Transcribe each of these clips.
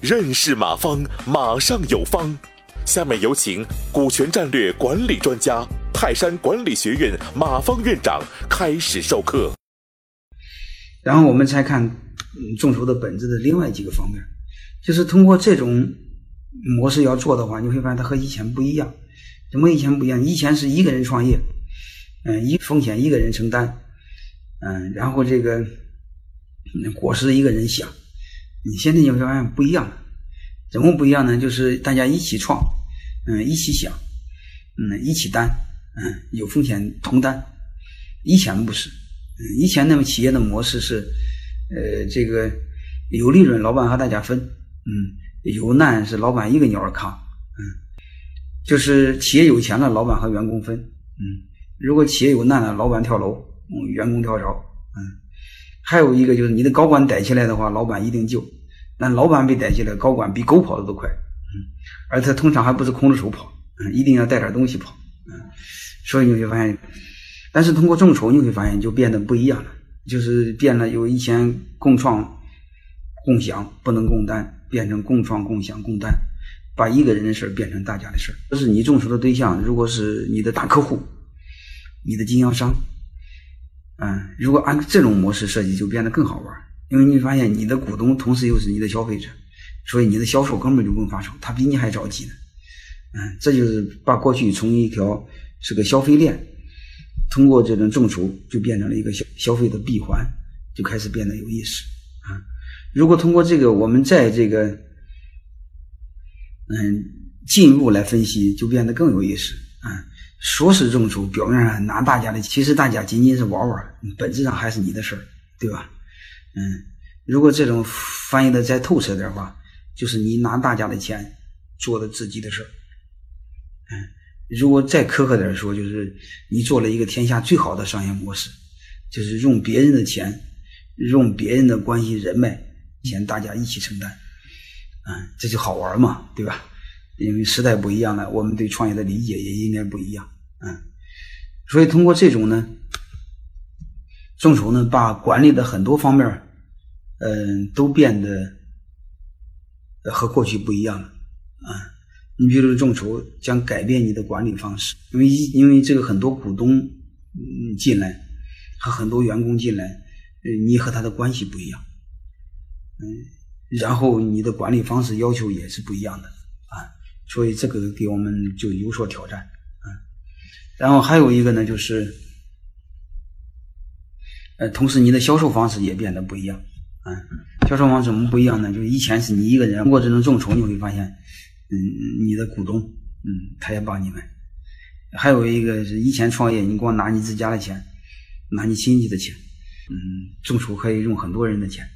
认识马方，马上有方。下面有请股权战略管理专家、泰山管理学院马方院长开始授课。然后我们才看众筹的本质的另外几个方面，就是通过这种模式要做的话，你会发现它和以前不一样。怎么以前不一样？以前是一个人创业，风险一个人承担，然后这个果实一个人想。你现在有些方面不一样了，怎么不一样呢？就是大家一起创，一起想，一起担，有风险同担。以前不是，以前那么企业的模式是，这个有利润老板和大家分，有难是老板一个鸟儿扛，就是企业有钱了，老板和员工分，如果企业有难了，老板跳楼，员工跳槽，还有一个就是你的高管逮起来的话，老板一定救，但老板被逮起来，高管比狗跑的都快，而他通常还不是空着手跑，一定要带点东西跑，所以你会发现，但是通过众筹你会发现就变得不一样了，就是变了由以前共创共享不能共担，变成共创共享共担，把一个人的事变成大家的事。就是你众筹的对象，如果是你的大客户、你的经销商。如果按这种模式设计就变得更好玩，因为你发现你的股东同时又是你的消费者，所以你的销售根本就不用发愁，他比你还着急呢。这就是把过去从一条是个消费链，通过这种众筹就变成了一个消费的闭环，就开始变得有意思。如果通过这个我们在这个进一步来分析，就变得更有意思。说是众筹，表面上拿大家的，其实大家仅仅是玩玩，本质上还是你的事儿，对吧？如果这种翻译的再透彻点的话，就是你拿大家的钱做的自己的事儿。如果再苛刻点说，就是你做了一个天下最好的商业模式，就是用别人的钱，用别人的关系人脉钱，大家一起承担。这就好玩嘛，对吧？因为时代不一样了，我们对创业的理解也应该不一样，所以通过这种呢，众筹呢，把管理的很多方面，都变得和过去不一样了，你比如众筹将改变你的管理方式，因为这个很多股东进来和很多员工进来，你和他的关系不一样，然后你的管理方式要求也是不一样的。所以这个给我们就有所挑战，然后还有一个呢，就是，同时你的销售方式也变得不一样，销售方式怎么不一样呢？就是以前是你一个人，通过这种众筹你会发现，你的股东，他也帮你们。还有一个是以前创业，你光拿你自家的钱，拿你亲戚的钱，众筹可以用很多人的钱，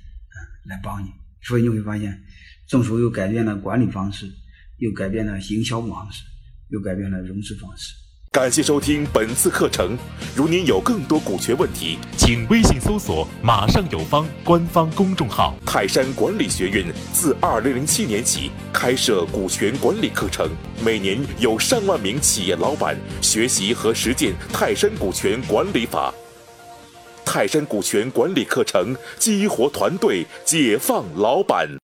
来帮你，所以你会发现，众筹又改变了管理方式。又改变了营销方式，又改变了融资方式。感谢收听本次课程。如您有更多股权问题，请微信搜索“马上有方”官方公众号。泰山管理学院自2007年起开设股权管理课程，每年有上万名企业老板学习和实践泰山股权管理法。泰山股权管理课程激活团队，解放老板。